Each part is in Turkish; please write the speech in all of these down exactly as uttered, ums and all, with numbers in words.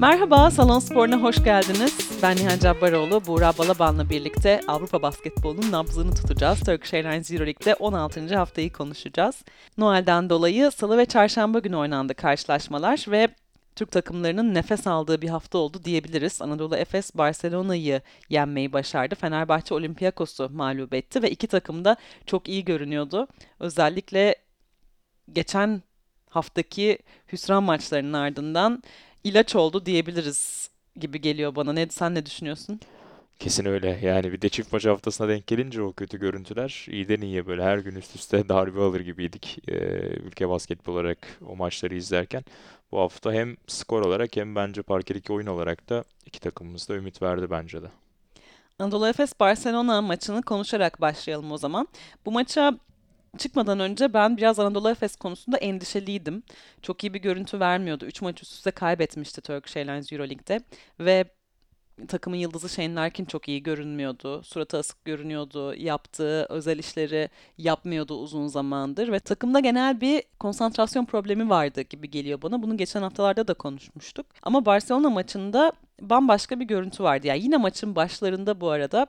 Merhaba, Salon Spor'una hoş geldiniz. Ben Nihan Cabaroğlu, Buğra Balaban'la birlikte Avrupa basketbolunun nabzını tutacağız. Turkish Airlines Euroleague'de on altıncı haftayı konuşacağız. Noel'den dolayı Salı ve Çarşamba günü oynandı karşılaşmalar ve Türk takımlarının nefes aldığı bir hafta oldu diyebiliriz. Anadolu Efes Barcelona'yı yenmeyi başardı. Fenerbahçe Olympiakos'u mağlup etti ve iki takım da çok iyi görünüyordu. Özellikle geçen haftaki hüsran maçlarının ardından ilaç oldu diyebiliriz gibi geliyor bana. Ne, sen ne düşünüyorsun? Kesin öyle. Yani bir de çift maç haftasına denk gelince o kötü görüntüler iyiden iyiye böyle her gün üst üste darbe alır gibiydik. Ee, ülke basketbol olarak o maçları izlerken. Bu hafta hem skor olarak hem bence parkedeki oyun olarak da iki takımımız da ümit verdi bence de. Anadolu Efes Barcelona maçını konuşarak başlayalım o zaman. Bu maça çıkmadan önce ben biraz Anadolu Efes konusunda endişeliydim. Çok iyi bir görüntü vermiyordu. Üç maç üst üste kaybetmişti Turkish Airlines Euroleague'de ve takımın yıldızı Shane Larkin çok iyi görünmüyordu. Suratı asık görünüyordu. Yaptığı özel işleri yapmıyordu uzun zamandır ve takımda genel bir konsantrasyon problemi vardı gibi geliyor bana. Bunu geçen haftalarda da konuşmuştuk. Ama Barcelona maçında bambaşka bir görüntü vardı. Yani yine maçın başlarında bu arada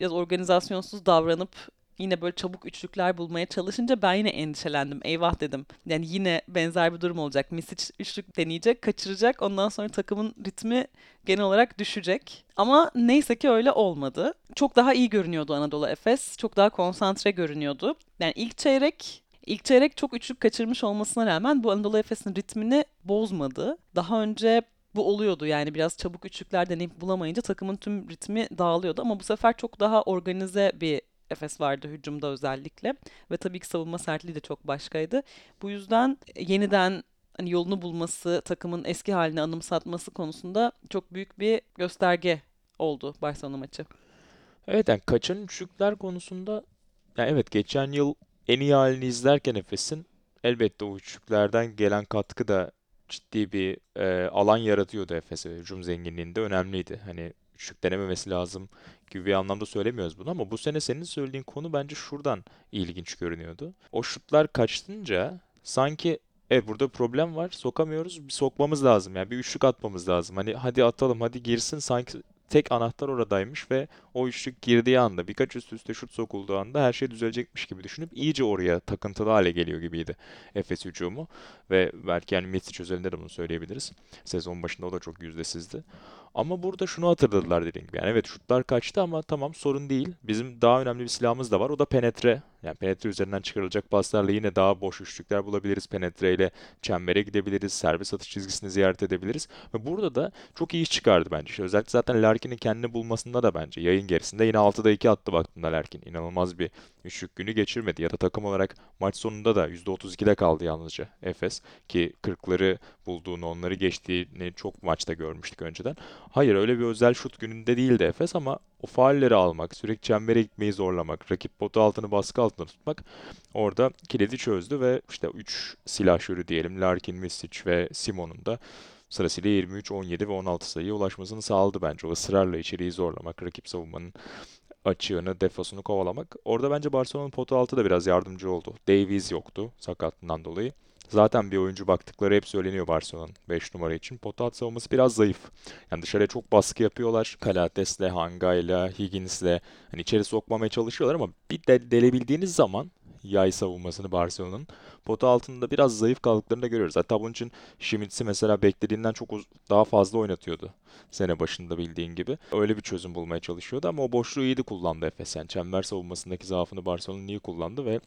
biraz organizasyonsuz davranıp yine böyle çabuk üçlükler bulmaya çalışınca ben yine endişelendim. Eyvah dedim. Yani yine benzer bir durum olacak. Micić üçlük deneyecek, kaçıracak. Ondan sonra takımın ritmi genel olarak düşecek. Ama neyse ki öyle olmadı. Çok daha iyi görünüyordu Anadolu Efes. Çok daha konsantre görünüyordu. Yani ilk çeyrek, ilk çeyrek çok üçlük kaçırmış olmasına rağmen bu Anadolu Efes'in ritmini bozmadı. Daha önce bu oluyordu yani biraz çabuk üçlükler deneyip bulamayınca takımın tüm ritmi dağılıyordu. Ama bu sefer çok daha organize bir Efes vardı hücumda özellikle ve tabii ki savunma sertliği de çok başkaydı. Bu yüzden yeniden hani yolunu bulması, takımın eski halini anımsatması konusunda çok büyük bir gösterge oldu Barcelona maçı. Evet, yani kaçan üçlükler konusunda yani evet geçen yıl en iyi halini izlerken Efes'in elbette o üçlüklerden gelen katkı da ciddi bir e, alan yaratıyordu Efes'e. Hücum zenginliğinde önemliydi. Hani üçlük denememesi lazım gibi bir anlamda söylemiyoruz bunu ama bu sene senin söylediğin konu bence şuradan ilginç görünüyordu. O şutlar kaçtınca sanki evet burada problem var, sokamıyoruz, bir sokmamız lazım yani bir üçlük atmamız lazım. Hani hadi atalım, hadi girsin, sanki tek anahtar oradaymış ve o üçlük girdiği anda birkaç üst üste şut sokulduğu anda her şey düzelecekmiş gibi düşünüp iyice oraya takıntılı hale geliyor gibiydi Efes hücumu ve belki yani Micić özelinde de bunu söyleyebiliriz. Sezon başında o da çok yüzdesizdi. Ama burada şunu hatırladılar dediğim gibi. Yani evet şutlar kaçtı ama tamam sorun değil. Bizim daha önemli bir silahımız da var. O da penetre. Yani penetre üzerinden çıkarılacak paslarla yine daha boş üçlükler bulabiliriz. Penetreyle çembere gidebiliriz. Serbest atış çizgisini ziyaret edebiliriz. Ve burada da çok iyi iş çıkardı bence. İşte özellikle zaten Larkin'in kendini bulmasında da bence yayın gerisinde yine altıda iki attı baktığında Larkin. İnanılmaz bir üçlük günü geçirmedi. Ya da takım olarak maç sonunda da yüzde otuz ikide kaldı yalnızca Efes. Ki kırkları bulduğunu, onları geçtiğini çok maçta görmüştük önceden. Hayır öyle bir özel şut gününde değildi Efes ama o faulleri almak, sürekli çembere gitmeyi zorlamak, rakip potu altını baskı altında tutmak orada kilidi çözdü ve işte üç silahşörü diyelim Larkin, Micić ve Simon'un da sırasıyla yirmi üç, on yedi ve on altı sayıya ulaşmasını sağladı bence. O ısrarla içeriği zorlamak, rakip savunmanın açığını, defasını kovalamak. Orada bence Barcelona'nın potu altı da biraz yardımcı oldu. Davies yoktu sakatlığından dolayı. Zaten bir oyuncu baktıkları hep söyleniyor Barcelona'nın beş numara için. Pota altı savunması biraz zayıf. Yani dışarıya çok baskı yapıyorlar. Calates'le, Hanga'yla, Higgins'le hani içeri sokmamaya çalışıyorlar ama bir de delebildiğiniz zaman yay savunmasını Barcelona'nın pota altında biraz zayıf kaldıklarını da görüyoruz. Hatta bunun için Schmitz'i mesela beklediğinden çok uz- daha fazla oynatıyordu. Sene başında bildiğin gibi. Öyle bir çözüm bulmaya çalışıyordu ama o boşluğu iyiydi kullandı Efes. Yani çember savunmasındaki zaafını Barcelona'nın iyi kullandı ve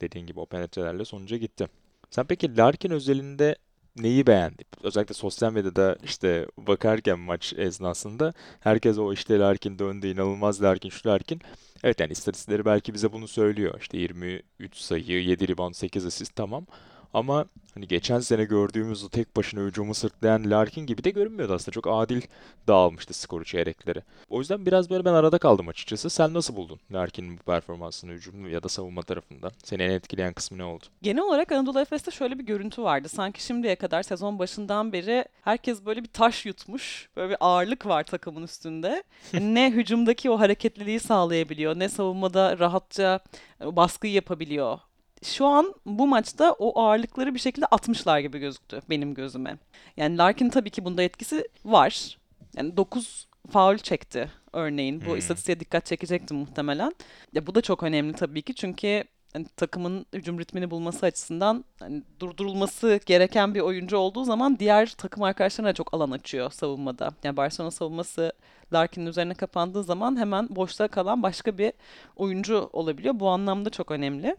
dediğin gibi o penetrelerle sonuca gitti. Sen peki Larkin özelinde neyi beğendin? Özellikle sosyal medyada işte bakarken maç esnasında herkes o işte Larkin döndü, inanılmaz Larkin, şu Larkin. Evet yani istatistikleri belki bize bunu söylüyor. İşte yirmi üç sayı, yedi rebound, sekiz asist tamam. Ama hani geçen sene gördüğümüz o tek başına hücumu sırtlayan Larkin gibi de görünmüyordu aslında. Çok adil dağılmıştı skoru çeyrekleri. O yüzden biraz böyle ben arada kaldım açıkçası. Sen nasıl buldun Larkin'in bu performansını hücum ya da savunma tarafında? Seni en etkileyen kısmı ne oldu? Genel olarak Anadolu Efes'te şöyle bir görüntü vardı. Sanki şimdiye kadar sezon başından beri herkes böyle bir taş yutmuş. Böyle bir ağırlık var takımın üstünde. Yani ne hücumdaki o hareketliliği sağlayabiliyor, ne savunmada rahatça baskıyı yapabiliyor. şu an bu maçta o ağırlıkları bir şekilde atmışlar gibi gözüktü benim gözüme. Yani Larkin tabii ki bunda etkisi var. Yani dokuz faul çekti örneğin. Bu hmm. istatistiğe dikkat çekecekti muhtemelen. Ya bu da çok önemli tabii ki çünkü yani takımın hücum ritmini bulması açısından yani durdurulması gereken bir oyuncu olduğu zaman diğer takım arkadaşlarına çok alan açıyor savunmada. Yani Barcelona savunması Larkin'in üzerine kapandığı zaman hemen boşta kalan başka bir oyuncu olabiliyor. Bu anlamda çok önemli.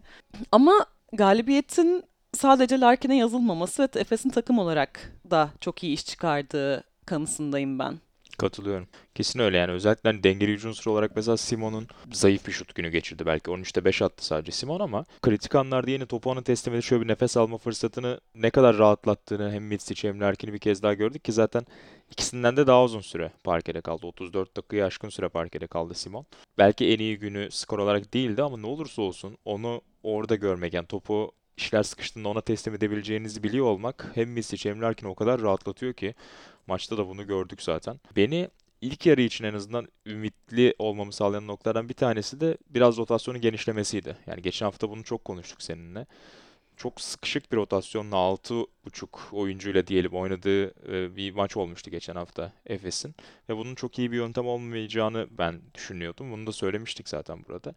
Ama galibiyetin sadece Larkin'e yazılmaması ve Efes'in takım olarak da çok iyi iş çıkardığı kanısındayım ben. Katılıyorum. Kesin öyle yani. Özellikle hani dengeli gücü unsuru olarak mesela Simon'un zayıf bir şut günü geçirdi belki. on üçte beş attı sadece Simon ama kritik anlarda yine topu ona teslim edip şöyle bir nefes alma fırsatını ne kadar rahatlattığını hem Micić hem Larkin'i bir kez daha gördük ki zaten ikisinden de daha uzun süre parkede kaldı. otuz dört dakikayı aşkın süre parkede kaldı Simon. Belki en iyi günü skor olarak değildi ama ne olursa olsun onu orada görmek yani topu işler sıkıştığında ona teslim edebileceğinizi biliyor olmak hem Micić hem Larkin'i o kadar rahatlatıyor ki maçta da bunu gördük zaten. Beni ilk yarı için en azından ümitli olmamı sağlayan noktalardan bir tanesi de biraz rotasyonun genişlemesiydi. Yani geçen hafta bunu çok konuştuk seninle. Çok sıkışık bir rotasyonla altı buçuk oyuncuyla diyelim oynadığı bir maç olmuştu geçen hafta Efes'in. Ve bunun çok iyi bir yöntem olmayacağını ben düşünüyordum. Bunu da söylemiştik zaten burada.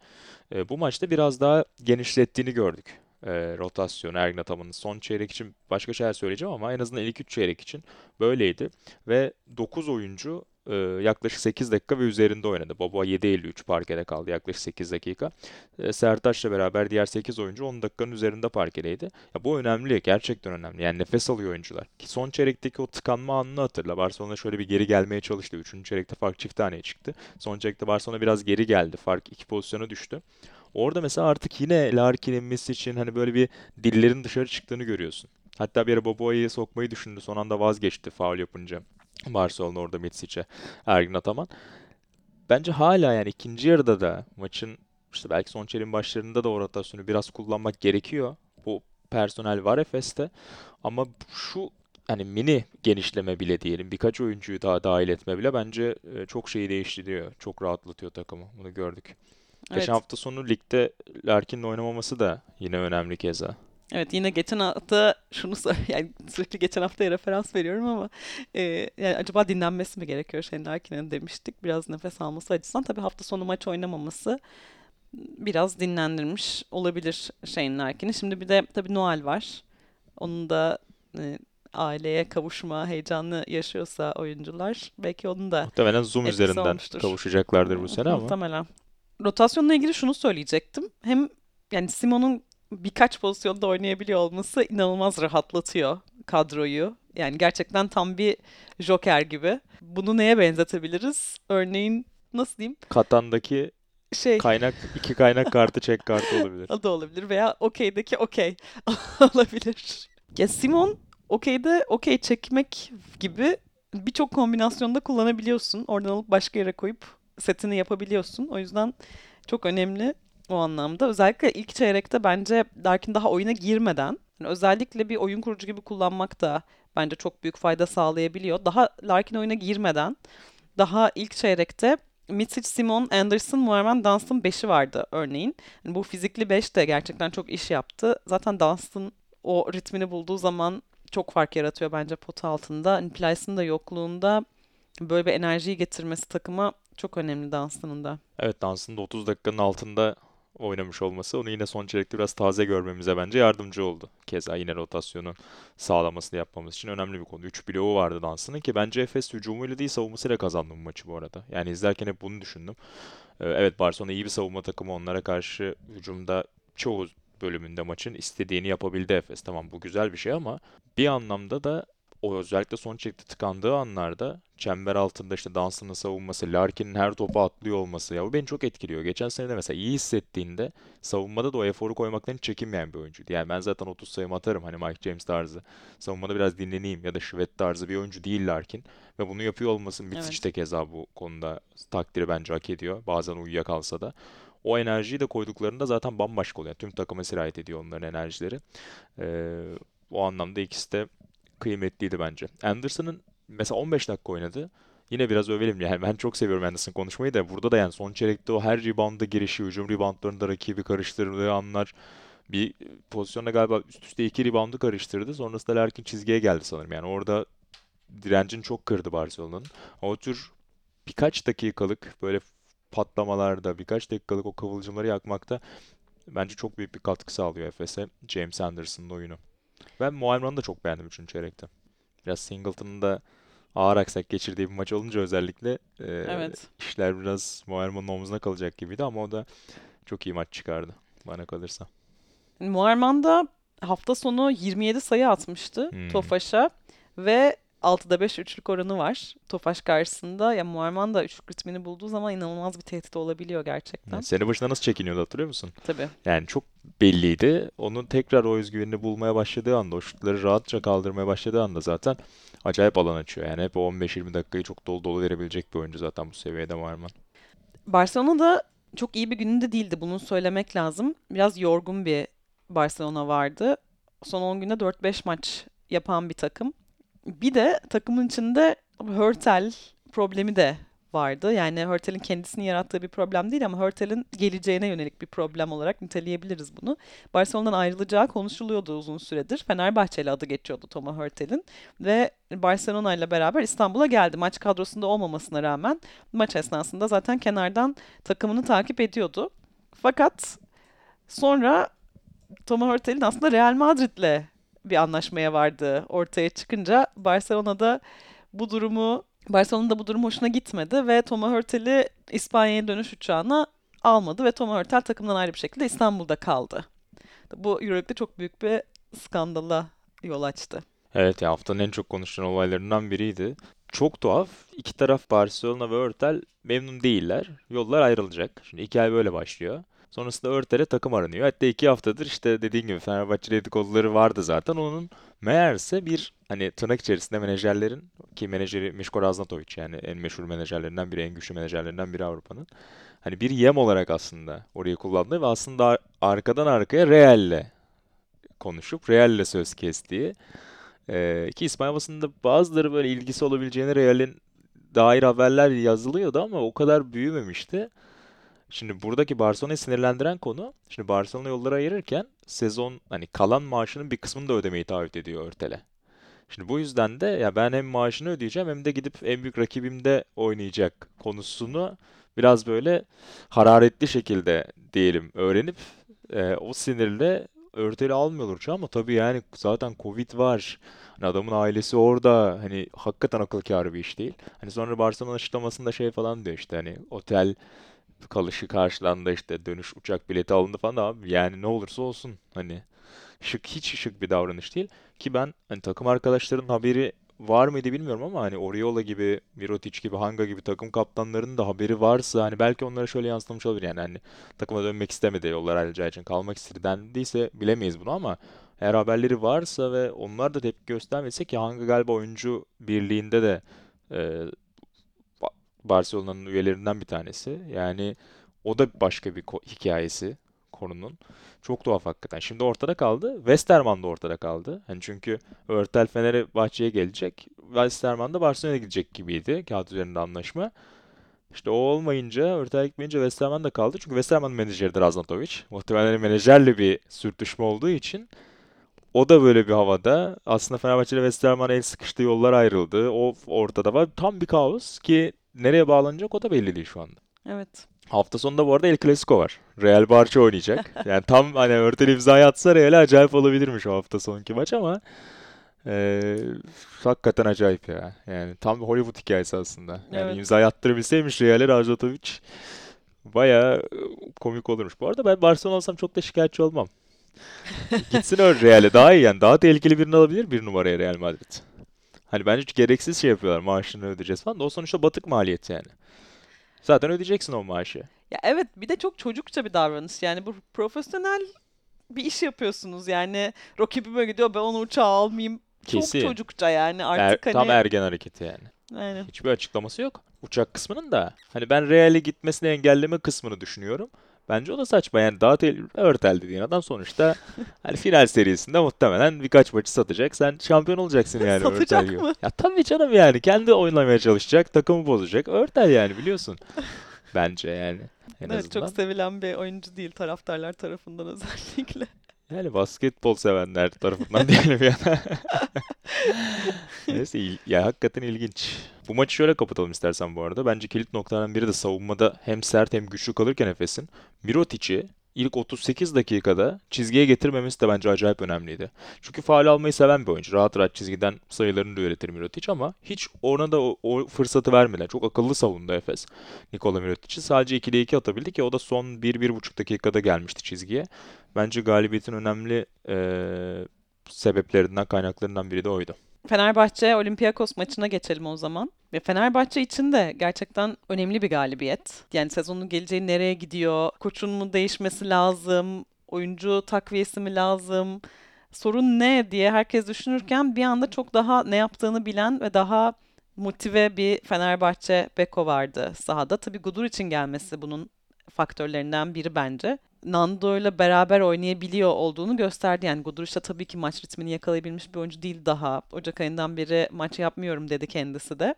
Bu maçta biraz daha genişlettiğini gördük. E, rotasyon, Ergin Ataman'ın son çeyrek için başka şeyler söyleyeceğim ama en azından ilk üç çeyrek için böyleydi. Ve dokuz oyuncu e, yaklaşık sekiz dakika ve üzerinde oynadı. Baba yedi elli üç parkede kaldı yaklaşık sekiz dakika. E, Sertaç'la beraber diğer sekiz oyuncu on dakikanın üzerinde parkedeydi. Ya, bu önemli, gerçekten önemli. Yani nefes alıyor oyuncular. Ki son çeyrekteki o tıkanma anını hatırla. Barcelona şöyle bir geri gelmeye çalıştı. üçüncü çeyrekte fark çift taneye çıktı. Son çeyrekte Barcelona biraz geri geldi. Fark iki pozisyona düştü. Orada mesela artık yine Larkin'in Micić'in hani böyle bir dillerin dışarı çıktığını görüyorsun. Hatta bir ara Boboa'yı sokmayı düşündü. Son anda vazgeçti faul yapınca. Barcelona orada Micić'e Ergin Ataman. Bence hala yani ikinci yarıda da maçın işte belki son çeyreğin başlarında da o rotasyonu biraz kullanmak gerekiyor. Bu personel var Efes'te. Ama şu hani mini genişleme bile diyelim. Birkaç oyuncuyu daha dahil etme bile bence çok şeyi değiştiriyor. Çok rahatlatıyor takımı. Bunu gördük. Geçen evet. hafta sonu ligde Larkin'le oynamaması da yine önemli keza. Evet, yine geçen hafta şunu yani sürekli geçen haftaya referans veriyorum ama e, yani acaba dinlenmesi mi gerekiyor Shane Larkin'in demiştik. Biraz nefes alması açısından tabii hafta sonu maç oynamaması biraz dinlendirmiş olabilir Shane Larkin'i. Şimdi bir de tabii Noel var. Onun da e, aileye kavuşma heyecanı yaşıyorsa oyuncular belki onun da muhtemelen Zoom üzerinden olmuştur. Kavuşacaklardır bu sene ama. Muhtemelen. Rotasyonla ilgili şunu söyleyecektim. Hem yani Simon'un birkaç pozisyonda oynayabiliyor olması inanılmaz rahatlatıyor kadroyu. Yani gerçekten tam bir joker gibi. Bunu neye benzetebiliriz? Örneğin nasıl diyeyim? Katan'daki şey... kaynak iki kaynak kartı çek kartı olabilir. O da olabilir veya okeydeki okey olabilir. Ya Simon okeyde okey çekmek gibi birçok kombinasyonda kullanabiliyorsun. Oradan alıp başka yere koyup setini yapabiliyorsun. O yüzden çok önemli o anlamda. Özellikle ilk çeyrekte bence Larkin daha oyuna girmeden yani özellikle bir oyun kurucu gibi kullanmak da bence çok büyük fayda sağlayabiliyor. Daha Larkin oyuna girmeden daha ilk çeyrekte Micić, Simon, Anderson, Moerman, Dunston beşi vardı örneğin. Yani bu fizikli beş de gerçekten çok iş yaptı. Zaten Dunston o ritmini bulduğu zaman çok fark yaratıyor bence pota altında. Yani Plyce'ın da yokluğunda böyle bir enerjiyi getirmesi takıma çok önemli Dunstan'ın da. Evet, Dunstan'ın da otuz dakikanın altında oynamış olması onu yine son çeyrekte biraz taze görmemize bence yardımcı oldu. Keza yine rotasyonun sağlamasını yapmamız için önemli bir konu. üç bloğu vardı Dunstan'ın ki bence Efes hücumuyla değil savunmasıyla kazandı bu maçı bu arada. Yani izlerken hep bunu düşündüm. Evet, Barcelona iyi bir savunma takımı, onlara karşı hücumda çoğu bölümünde maçın istediğini yapabildi Efes. Tamam, bu güzel bir şey ama bir anlamda da o özellikle son çekti tıkandığı anlarda çember altında işte Dunstan'ın savunması, Larkin'in her topa atlıyor olması ya bu beni çok etkiliyor. Geçen sene de mesela iyi hissettiğinde savunmada da o eforu koymaktan hiç çekinmeyen bir oyuncuydu. Yani ben zaten otuz sayımı atarım hani Mike James tarzı. Savunmada biraz dinleneyim ya da şüvet tarzı bir oyuncu değil Larkin. Ve bunu yapıyor olması Micić evet. de keza bu konuda takdiri bence hak ediyor. Bazen uyuyakalsa da. O enerjiyi de koyduklarında zaten bambaşka oluyor. Yani tüm takıma sirayet ediyor onların enerjileri. Ee, o anlamda ikisi de kıymetliydi bence. Anderson'ın mesela on beş dakika oynadı. Yine biraz övelim. Yani ben çok seviyorum Anderson konuşmayı da. Burada da yani son çeyrekte o her rebound'a girişi, hücum reboundlarında rakibi karıştırdığı anlar bir pozisyonda galiba üst üste iki reboundu karıştırdı. Sonrasında Larkin çizgiye geldi sanırım. Yani orada direncini çok kırdı Barcelona'nın. O tür birkaç dakikalık böyle patlamalarda, birkaç dakikalık o kıvılcımları yakmakta bence çok büyük bir katkı sağlıyor Efes'e James Anderson'ın oyunu. Ben Moerman'ı da çok beğendim üçüncü çeyrekte. Biraz Singleton'ın da ağır aksak geçirdiği bir maç olunca özellikle e, evet. işler biraz Moerman'ın omuzuna kalacak gibiydi ama o da çok iyi maç çıkardı bana kalırsa. Moerman da hafta sonu yirmi yedi sayı atmıştı hmm. Tofaş'a ve altıda beş üçlük oranı var Tofaş karşısında. Ya Moerman da üçlük ritmini bulduğu zaman inanılmaz bir tehdit olabiliyor gerçekten. Yani sene başında nasıl çekiniyordu hatırlıyor musun? Tabii. Yani çok belliydi. Onun tekrar o özgüvenini bulmaya başladığı anda, o şutları rahatça kaldırmaya başladığı anda zaten acayip alan açıyor. Yani hep on beş yirmi dakikayı çok dolu dolu verebilecek bir oyuncu zaten bu seviyede Moerman. Barcelona'da çok iyi bir gününde değildi. Bunu söylemek lazım. Biraz yorgun bir Barcelona vardı. Son on günde dört beş maç yapan bir takım. Bir de takımın içinde Heurtel problemi de vardı. Yani Heurtel'in kendisini yarattığı bir problem değil ama Heurtel'in geleceğine yönelik bir problem olarak niteleyebiliriz bunu. Barcelona'dan ayrılacağı konuşuluyordu uzun süredir. Fenerbahçe'yle adı geçiyordu Tomáš Heurtel'in ve Barcelona'yla beraber İstanbul'a geldi. Maç kadrosunda olmamasına rağmen maç esnasında zaten kenardan takımını takip ediyordu. Fakat sonra Tomáš Heurtel'in aslında Real Madrid'le bir anlaşmaya vardı ortaya çıkınca Barcelona'da bu durumu Barcelona'da bu durum hoşuna gitmedi ve Tomáš Heurtel'i İspanya'ya dönüş uçağına almadı ve Tomáš Heurtel takımdan ayrı bir şekilde İstanbul'da kaldı. Bu Euroleague'de çok büyük bir skandala yol açtı. Evet ya, haftanın en çok konuşulan olaylarından biriydi. Çok tuhaf. İki taraf Barcelona ve Heurtel memnun değiller. Yollar ayrılacak. Şimdi hikaye böyle başlıyor. Sonrasında Heurtel'e takım aranıyor. Hatta iki haftadır işte dediğin gibi Fenerbahçe dedikoduları vardı zaten. Onun meğerse bir hani tırnak içerisinde menajerlerin ki menajeri Miško Ražnatović yani en meşhur menajerlerinden biri, en güçlü menajerlerinden biri Avrupa'nın. Hani bir yem olarak aslında orayı kullandığı ve aslında ar- arkadan arkaya Real'le konuşup Real'le söz kestiği ee, ki İspanya basında bazıları böyle ilgisi olabileceğine Real'in dair haberler yazılıyordu ama o kadar büyümemişti. Şimdi buradaki Barcelona'yı sinirlendiren konu, şimdi Barcelona yolları ayırırken sezon hani kalan maaşının bir kısmını da ödemeyi taahhüt ediyor Heurtel'e. Şimdi bu yüzden de ya ben hem maaşını ödeyeceğim hem de gidip en büyük rakibimde oynayacak konusunu biraz böyle hararetli şekilde diyelim öğrenip e, o sinirle Heurtel'i almıyorlar ama tabii yani zaten Covid var. Hani adamın ailesi orada. Hani hakikaten akıl kârı bir iş değil. Hani sonra Barcelona açıklamasında şey falan diyor işte hani otel kalışı karşılandı işte dönüş uçak bileti alındı falan da abi yani ne olursa olsun hani şık hiç şık bir davranış değil ki ben hani takım arkadaşlarının haberi var mıydı bilmiyorum ama hani Oriola gibi, Mirotić gibi, Hanga gibi takım kaptanlarının da haberi varsa hani belki onlara şöyle yansıtılmış olabilir yani hani takıma dönmek istemedi, yollar ayrılacağı için kalmak istedi dendiyse bilemeyiz bunu ama eğer haberleri varsa ve onlar da tepki göstermediyse ki Hanga galiba oyuncu birliğinde de e, Barcelona'nın üyelerinden bir tanesi. Yani o da başka bir ko- hikayesi konunun. Çok tuhaf hakikaten. Şimdi ortada kaldı. Westermann da ortada kaldı. Yani çünkü Heurtel Fenerbahçe'ye gelecek. Westermann da Barcelona'ya gidecek gibiydi. Kağıt üzerinde anlaşma. İşte o olmayınca, Heurtel gitmeyince Westermann da kaldı. Çünkü Westermann'ın menajeri de Ražnatović. Muhtemelen menajerle bir sürtüşme olduğu için o da böyle bir havada. Aslında Fenerbahçe ile Westermann el sıkıştı, yollar ayrıldı. O ortada var. Tam bir kaos ki nereye bağlanacak o da belli değil şu anda. Evet. Hafta sonunda bu arada El Clasico var. Real Barça oynayacak. Yani tam hani Heurtel imzayı atsa Real'e acayip olabilirmiş o hafta sonki maç ama ee, hakikaten acayip ya. Yani tam bir Hollywood hikayesi aslında. Yani evet. İmzayı attırabilseymiş Real'e Ražnatović bayağı komik olurmuş. Bu arada ben Barcelona olsam çok da şikayetçi olmam. Gitsin öyle Real'e daha iyi yani. Daha tehlikeli birini alabilir bir numaraya Real Madrid. Hani bence hiç gereksiz şey yapıyorlar. Maaşını ödeyeceğiz falan da o sonuçta batık maliyeti yani. Zaten ödeyeceksin o maaşı. Ya evet, bir de çok çocukça bir davranış. Yani bu profesyonel bir iş yapıyorsunuz. Yani rakibime gidiyor ben onu uçağa almayayım. Kesin. Çok çocukça yani artık er, hani. Tam ergen hareketi yani. Aynen. Hiçbir açıklaması yok. Uçak kısmının da hani ben Real'e gitmesini engelleme kısmını düşünüyorum. Bence o da saçma yani daha tehlikeli Heurtel dediğin adam sonuçta hani final serisinde muhtemelen birkaç maçı satacak. Sen şampiyon olacaksın yani Heurtel. Satacak Heurtel mı? Ya tabii canım yani kendi oynamaya çalışacak, takımı bozacak. Heurtel yani biliyorsun. Bence yani en evet, azından. Çok sevilen bir oyuncu değil taraftarlar tarafından özellikle. Yani basketbol sevenler tarafından diyelim yani. Neyse il- ya hakikaten ilginç. Bu maçı şöyle kapatalım istersen bu arada. Bence kilit noktalardan biri de savunmada hem sert hem güçlü kalırken Efes'in Mirotic'i ilk otuz sekiz dakikada çizgiye getirmemesi de bence acayip önemliydi. Çünkü faul almayı seven bir oyuncu. Rahat rahat çizgiden sayılarını da üretir Mirotić ama hiç ona da o, o fırsatı vermediler. Çok akıllı savundu Efes Nikola Mirotić'i. Sadece ikiye iki atabildi ki o da son bir bir buçuk dakikada gelmişti çizgiye. Bence galibiyetin önemli e, sebeplerinden, kaynaklarından biri de oydu. Fenerbahçe Olympiakos maçına geçelim o zaman. Ve Fenerbahçe için de gerçekten önemli bir galibiyet. Yani sezonun geleceği nereye gidiyor? Koçun mu değişmesi lazım? Oyuncu takviyesi mi lazım? Sorun ne diye herkes düşünürken bir anda çok daha ne yaptığını bilen ve daha motive bir Fenerbahçe beko vardı sahada. Tabii Gudurić'in gelmesi bunun faktörlerinden biri bence. Nando'yla beraber oynayabiliyor olduğunu gösterdi. Yani Gudurić de tabii ki maç ritmini yakalayabilmiş bir oyuncu değil daha. Ocak ayından beri maç yapmıyorum dedi kendisi de.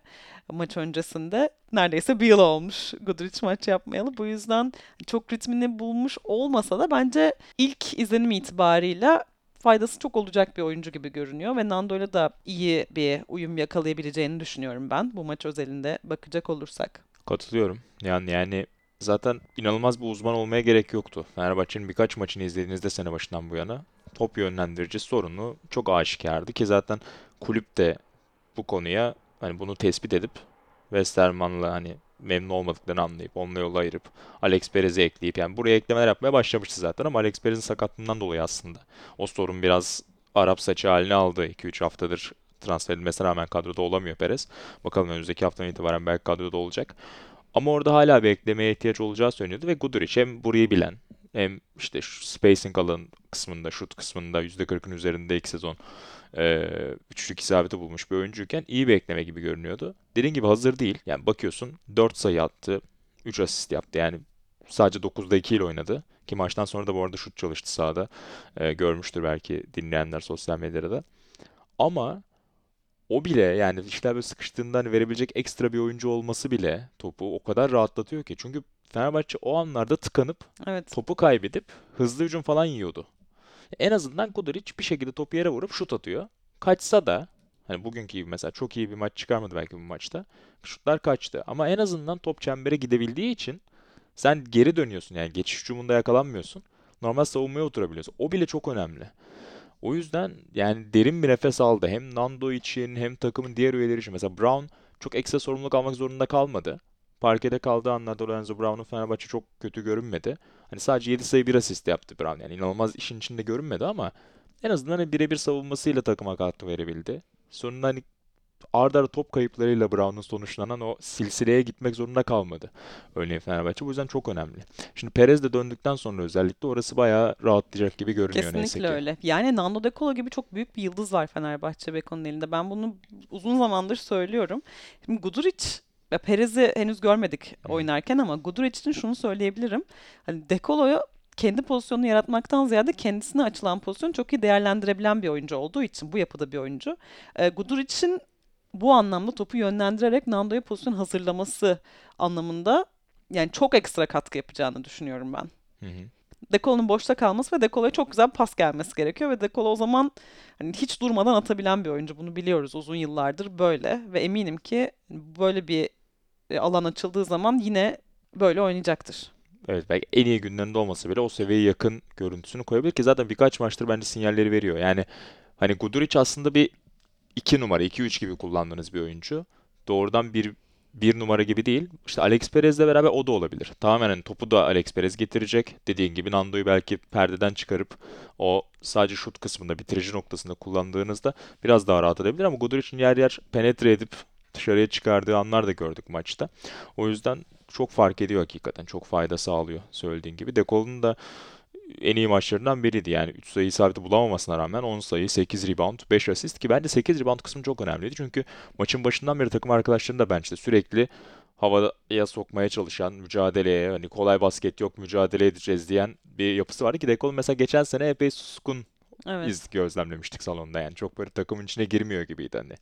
Maç öncesinde neredeyse bir yıl olmuş Gudurić maç yapmayalı. Bu yüzden çok ritmini bulmuş olmasa da bence ilk izlenim itibarıyla faydası çok olacak bir oyuncu gibi görünüyor ve Nando'yla da iyi bir uyum yakalayabileceğini düşünüyorum ben. Bu maç özelinde bakacak olursak. Katılıyorum. Yani yani zaten inanılmaz bir uzman olmaya gerek yoktu. Fenerbahçe'nin birkaç maçını izlediğinizde sene başından bu yana top yönlendirici sorunu çok aşikardı ki zaten kulüp de bu konuya hani bunu tespit edip Westermann'la hani memnun olmadıklarını anlayıp onunla yol ayırıp Alex Perez'i ekleyip yani buraya eklemeler yapmaya başlamıştı zaten ama Alex Perez'in sakatlığından dolayı aslında o sorun biraz Arap saçı halini aldı. iki üç haftadır transfer edilmesine rağmen kadroda olamıyor Perez. Bakalım önümüzdeki haftadan itibaren belki kadroda olacak. Ama orada hala bir eklemeye ihtiyaç olacağı söyleniyordu ve Gudurić hem burayı bilen hem işte spacing alan kısmında, şut kısmında yüzde kırkın üzerinde iki sezon e, üçlük isabeti bulmuş bir oyuncuyken iyi bir ekleme gibi görünüyordu. Dediğim gibi hazır değil. Yani bakıyorsun dört sayı attı, üç asist yaptı. Yani sadece dokuzda iki ile oynadı. Ki maçtan sonra da bu arada şut çalıştı sahada. E, görmüştür belki dinleyenler sosyal medyada da. Ama o bile yani işler böyle sıkıştığında hani verebilecek ekstra bir oyuncu olması bile topu o kadar rahatlatıyor ki. Çünkü Fenerbahçe o anlarda tıkanıp evet, topu kaybedip hızlı hücum falan yiyordu. En azından Gudurić bir şekilde topu yere vurup şut atıyor. Kaçsa da hani bugünkü gibi mesela çok iyi bir maç çıkarmadı belki bu maçta. Şutlar kaçtı ama en azından top çembere gidebildiği için sen geri dönüyorsun yani geçiş hücumunda yakalanmıyorsun. Normal savunmaya oturabiliyorsun. O bile çok önemli. O yüzden yani derin bir nefes aldı. Hem Nando için hem takımın diğer üyeleri için. Mesela Brown çok ekstra sorumluluk almak zorunda kalmadı. Parkede kaldığı anlarda Lorenzo Brown'un Fenerbahçe çok kötü görünmedi. Hani sadece yedi sayı bir asist yaptı Brown. Yani inanılmaz işin içinde görünmedi ama en azından hani birebir savunmasıyla takıma katkı verebildi. Sonunda hani arda arda top kayıplarıyla Brown'un sonuçlanan o silsileye gitmek zorunda kalmadı. Örneğin Fenerbahçe bu yüzden çok önemli. Şimdi Perez de döndükten sonra özellikle orası bayağı rahatlayacak gibi görünüyor. Kesinlikle neyse ki öyle. Yani Nando De Colo gibi çok büyük bir yıldız var Fenerbahçe beko'nun elinde. Ben bunu uzun zamandır söylüyorum. Şimdi Gudurić ve Perez'i henüz görmedik hmm. oynarken ama Gudurić için şunu söyleyebilirim. Hani De Colo'ya kendi pozisyonunu yaratmaktan ziyade kendisine açılan pozisyonu çok iyi değerlendirebilen bir oyuncu olduğu için bu yapıda bir oyuncu. E, Gudurić'in bu anlamda topu yönlendirerek Nando'ya pozisyon hazırlaması anlamında yani çok ekstra katkı yapacağını düşünüyorum ben. Hı hı. De Colo'nun boşta kalması ve De Colo'ya çok güzel bir pas gelmesi gerekiyor ve De Colo o zaman hani hiç durmadan atabilen bir oyuncu. Bunu biliyoruz uzun yıllardır böyle ve eminim ki böyle bir alan açıldığı zaman yine böyle oynayacaktır. Evet belki en iyi günlerinde olmasa bile o seviyeye yakın görüntüsünü koyabilir ki zaten birkaç maçtır bence sinyalleri veriyor. Yani hani Gudurić aslında bir iki numara, iki üç gibi kullandığınız bir oyuncu. Doğrudan bir, bir numara gibi değil. İşte Alex Perez'le beraber o da olabilir. Tamamen yani topu da Alex Perez getirecek. Dediğin gibi Nando'yu belki perdeden çıkarıp o sadece şut kısmında, bitirici noktasında kullandığınızda biraz daha rahat edebilir. Ama Gudurić'in yer yer penetre edip dışarıya çıkardığı anlar da gördük maçta. O yüzden çok fark ediyor hakikaten. Çok fayda sağlıyor söylediğin gibi. De Colo'nun da en iyi maçlarından biriydi. Yani üç sayı isabeti bulamamasına rağmen on sayı, sekiz rebound, beş asist ki bence sekiz rebound kısmı çok önemliydi. Çünkü maçın başından beri takım arkadaşlarını da bench'te sürekli havaya sokmaya çalışan, mücadeleye, hani kolay basket yok, mücadele edeceğiz diyen bir yapısı vardı ki De Colo mesela geçen sene epey suskun evet. iz gözlemlemiştik salonda. Yani çok böyle takımın içine girmiyor gibiydi hani.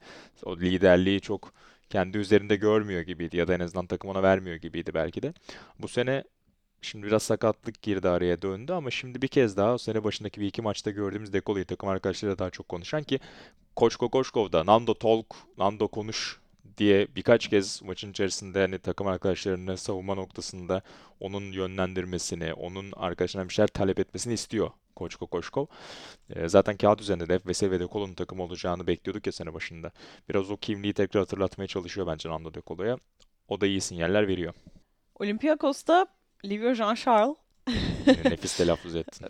O liderliği çok kendi üzerinde görmüyor gibiydi ya da en azından takım ona vermiyor gibiydi belki de. Bu sene Şimdi biraz sakatlık girdi araya, döndü ama şimdi bir kez daha o sene başındaki bir iki maçta gördüğümüz De Colo'yu takım arkadaşlarıyla daha çok konuşan ki Koç Kokoşkov da Nando Talk, Nando Konuş diye birkaç kez maçın içerisinde hani takım arkadaşlarının savunma noktasında onun yönlendirmesini, onun arkadaşlarına bir şeyler talep etmesini istiyor Koç Kokoşkov. E, zaten kağıt üzerinde de Veselý ve De Colo'nun takım olacağını bekliyorduk ya sene başında. Biraz o kimliği tekrar hatırlatmaya çalışıyor bence Nando De Colo'ya. O da iyi sinyaller veriyor. Olympiakos'ta Livio Jean-Charles. Nefis telaffuz ettin.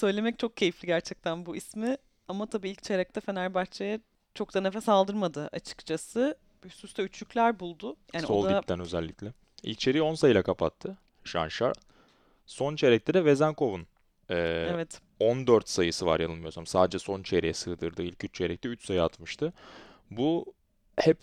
Söylemek çok keyifli gerçekten bu ismi. Ama tabii ilk çeyrekte Fenerbahçe'ye çok da nefes aldırmadı açıkçası. Üst üste üçlükler buldu. Yani sol da dipten özellikle. İlk çeyreği on sayıyla kapattı Jean-Charles. Son çeyrekte de Vezenkov'un e, evet. on dört sayısı var yanılmıyorsam. Sadece son çeyreğe sığdırdığı ilk üç çeyrekte üç sayı atmıştı. Bu hep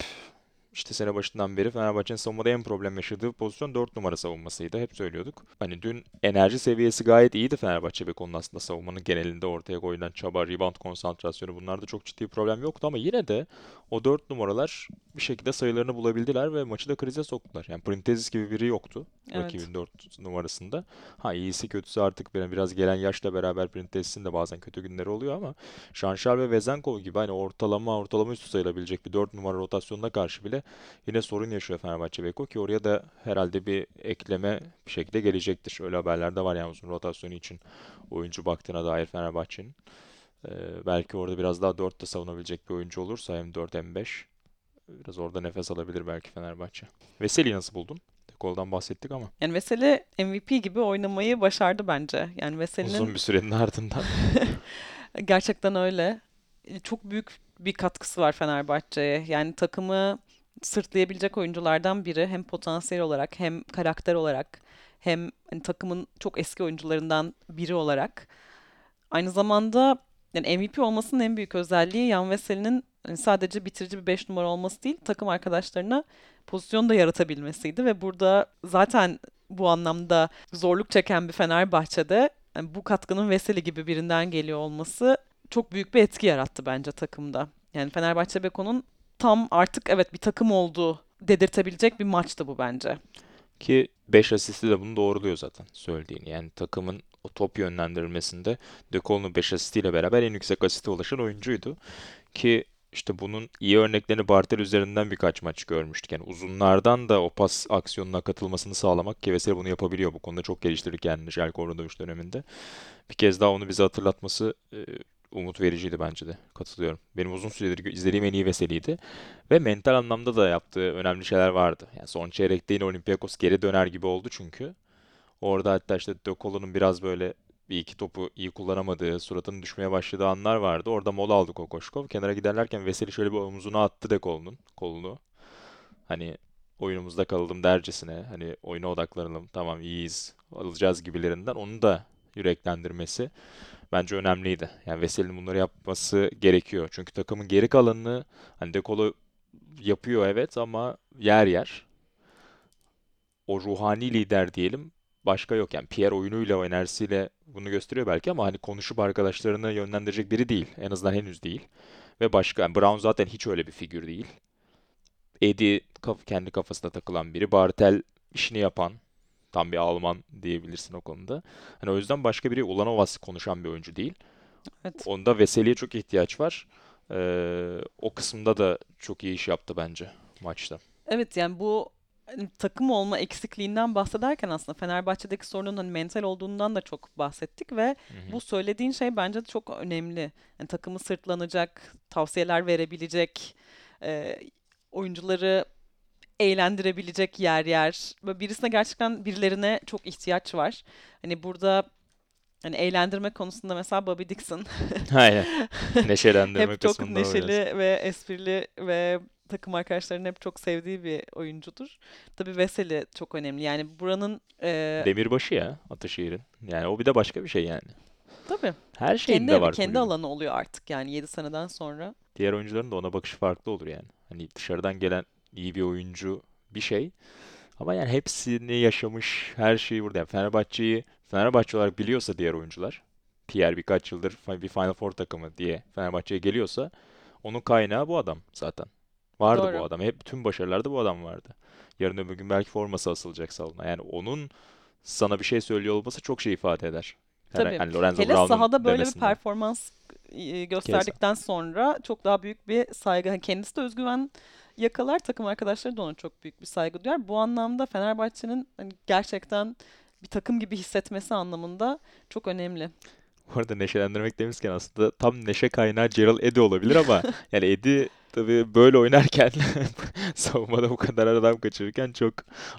işte sene başından beri Fenerbahçe'nin savunmada en problem yaşadığı pozisyon dört numara savunmasıydı. Hep söylüyorduk. Hani dün enerji seviyesi gayet iyiydi Fenerbahçe ve konunun aslında savunmanın genelinde ortaya koyulan çaba, rebound konsantrasyonu bunlarda çok ciddi bir problem yoktu ama yine de o dört numaralar bir şekilde sayılarını bulabildiler ve maçı da krize soktular. Yani Printezis gibi biri yoktu evet. rakibin dört numarasında. Ha iyisi kötüsü artık biraz gelen yaşla beraber Printezis'in de bazen kötü günleri oluyor ama Şanşar ve Vezenkov gibi hani ortalama ortalama üstü sayılabilecek bir dört numara rotasyonuna karşı bile yine sorun yaşıyor Fenerbahçe Beko ki oraya da herhalde bir ekleme bir şekilde gelecektir. Öyle haberler de var yani uzun rotasyonu için oyuncu baktığına dair Fenerbahçe'nin. Ee, belki orada biraz daha dörtte savunabilecek bir oyuncu olursa hem dört hem beş. Biraz orada nefes alabilir belki Fenerbahçe. Veseli'yi nasıl buldun? Golden bahsettik ama. Yani Veselý M V P gibi oynamayı başardı bence. Yani Veseli'nin uzun bir sürenin ardından. Gerçekten öyle. Çok büyük bir katkısı var Fenerbahçe'ye. Yani takımı sırtlayabilecek oyunculardan biri hem potansiyel olarak hem karakter olarak hem hani takımın çok eski oyuncularından biri olarak. Aynı zamanda yani M V P olmasının en büyük özelliği Jan Veselý'nin yani sadece bitirici bir beş numara olması değil takım arkadaşlarına pozisyon da yaratabilmesiydi ve burada zaten bu anlamda zorluk çeken bir Fenerbahçe'de yani bu katkının Veselý gibi birinden geliyor olması çok büyük bir etki yarattı bence takımda. Yani Fenerbahçe Beko'nun tam artık evet bir takım olduğu dedirtebilecek bir maçtı bu bence. Ki beş asisti de bunu doğruluyor zaten söylediğin. Yani takımın o top yönlendirilmesinde De Colo'nun beş asistiyle beraber en yüksek asiste ulaşan oyuncuydu. Ki işte bunun iyi örneklerini Bartel üzerinden birkaç maç görmüştük. Yani uzunlardan da o pas aksiyonuna katılmasını sağlamak ki Veselý bunu yapabiliyor. Bu konuda çok geliştirdik yani Jelko Obradoviç döneminde. Bir kez daha onu bize hatırlatması E, umut vericiydi bence de. Katılıyorum. Benim uzun süredir izlediğim en iyi Veselý'ydi. Ve mental anlamda da yaptığı önemli şeyler vardı. Yani son çeyrekte yine Olympiakos geri döner gibi oldu çünkü. Orada hatta işte De Colo'nun biraz böyle bir iki topu iyi kullanamadığı, suratının düşmeye başladığı anlar vardı. Orada mola aldı Kokoşkov. Kenara giderlerken Veselý şöyle bir omuzuna attı De Colo'nun kolunu. Hani oyunumuzda kalalım dercesine. Hani oyuna odaklanalım. Tamam iyiyiz. Alacağız gibilerinden. Onu da yüreklendirmesi bence önemliydi. Yani Veselý'nin bunları yapması gerekiyor. Çünkü takımın geri kalanını hani De Colo yapıyor evet ama yer yer o ruhani lider diyelim başka yok. Yani Pierre oyunuyla o enerjisiyle bunu gösteriyor belki ama hani konuşup arkadaşlarını yönlendirecek biri değil. En azından henüz değil. Ve başka yani Brown zaten hiç öyle bir figür değil. Eddie kendi kafasına takılan biri. Bartel işini yapan. Tam bir Alman diyebilirsin o konuda. Hani o yüzden başka biri Ulanovas konuşan bir oyuncu değil. Evet. Onda Veselý'ye çok ihtiyaç var. Ee, o kısımda da çok iyi iş yaptı bence maçta. Evet yani bu hani, takım olma eksikliğinden bahsederken aslında Fenerbahçe'deki sorunun hani, mental olduğundan da çok bahsettik ve Hı-hı. bu söylediğin şey bence de çok önemli. Yani, takımı sırtlanacak, tavsiyeler verebilecek, e, oyuncuları eğlendirebilecek yer yer. Birisine gerçekten birilerine çok ihtiyaç var. Hani burada hani eğlendirme konusunda mesela Bobby Dixon. Aynen. Neşelendirme hep kısmında. Hep çok neşeli oluyoruz. Ve esprili ve takım arkadaşlarının hep çok sevdiği bir oyuncudur. Tabii Veselý çok önemli. Yani buranın E... demirbaşı ya Ataşehir'in. Yani o bir de başka bir şey yani. Tabii. Her şeyinde kendi, var. Kendi kulübün alanı oluyor artık yani yedi seneden sonra. Diğer oyuncuların da ona bakışı farklı olur yani. Hani dışarıdan gelen İyi bir oyuncu bir şey. Ama yani hepsini yaşamış, her şeyi burada. Yani Fenerbahçe'yi Fenerbahçe olarak biliyorsa diğer oyuncular, Pierre birkaç yıldır bir Final Four takımı diye Fenerbahçe'ye geliyorsa onun kaynağı bu adam zaten. Vardı Doğru. bu adam. Hep tüm başarılarda bu adam vardı. Yarın öbür gün belki forması asılacak salona. Yani onun sana bir şey söylüyor olması çok şey ifade eder. Her, Tabii. Yani Lorenzo Brown'un sahada böyle demesinden. Bir performans gösterdikten Kesin. sonra çok daha büyük bir saygı. Kendisi de özgüven yakalar. Takım arkadaşları da ona çok büyük bir saygı duyar. Bu anlamda Fenerbahçe'nin gerçekten bir takım gibi hissetmesi anlamında çok önemli. Bu arada neşelendirmek demişken aslında tam neşe kaynağı Gerald Eddie olabilir ama yani Eddie tabii böyle oynarken savunmada bu kadar adam kaçırırken çok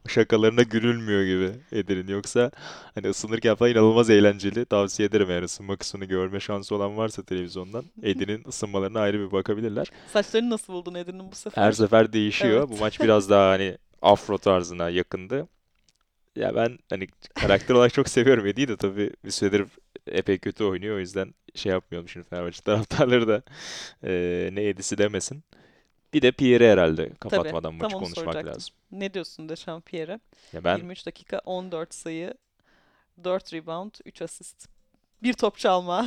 şakalarına gülülmüyor gibi Eddie'nin. Yoksa hani ısınırken falan inanılmaz eğlenceli. Tavsiye ederim eğer ısınma kısmını görme şansı olan varsa televizyondan Eddie'nin ısınmalarına ayrı bir bakabilirler. Saçlarını nasıl buldun Eddie'nin bu sefer? Her sefer değişiyor. Evet. Bu maç biraz daha hani afro tarzına yakındı. Ya ben hani karakter olarak çok seviyorum Eddie'yi de tabii bir süredir epey kötü oynuyor. O yüzden şey yapmıyorum şimdi Fenerbahçe taraftarları da e, ne Eddie'si demesin. Bir de Pierre'i herhalde kapatmadan tabii, maçı konuşmak soracaktım. lazım. Ne diyorsun Deşan Pierre'e? Ben... yirmi üç dakika, on dört sayı, dört rebound, üç asist. Bir top çalma.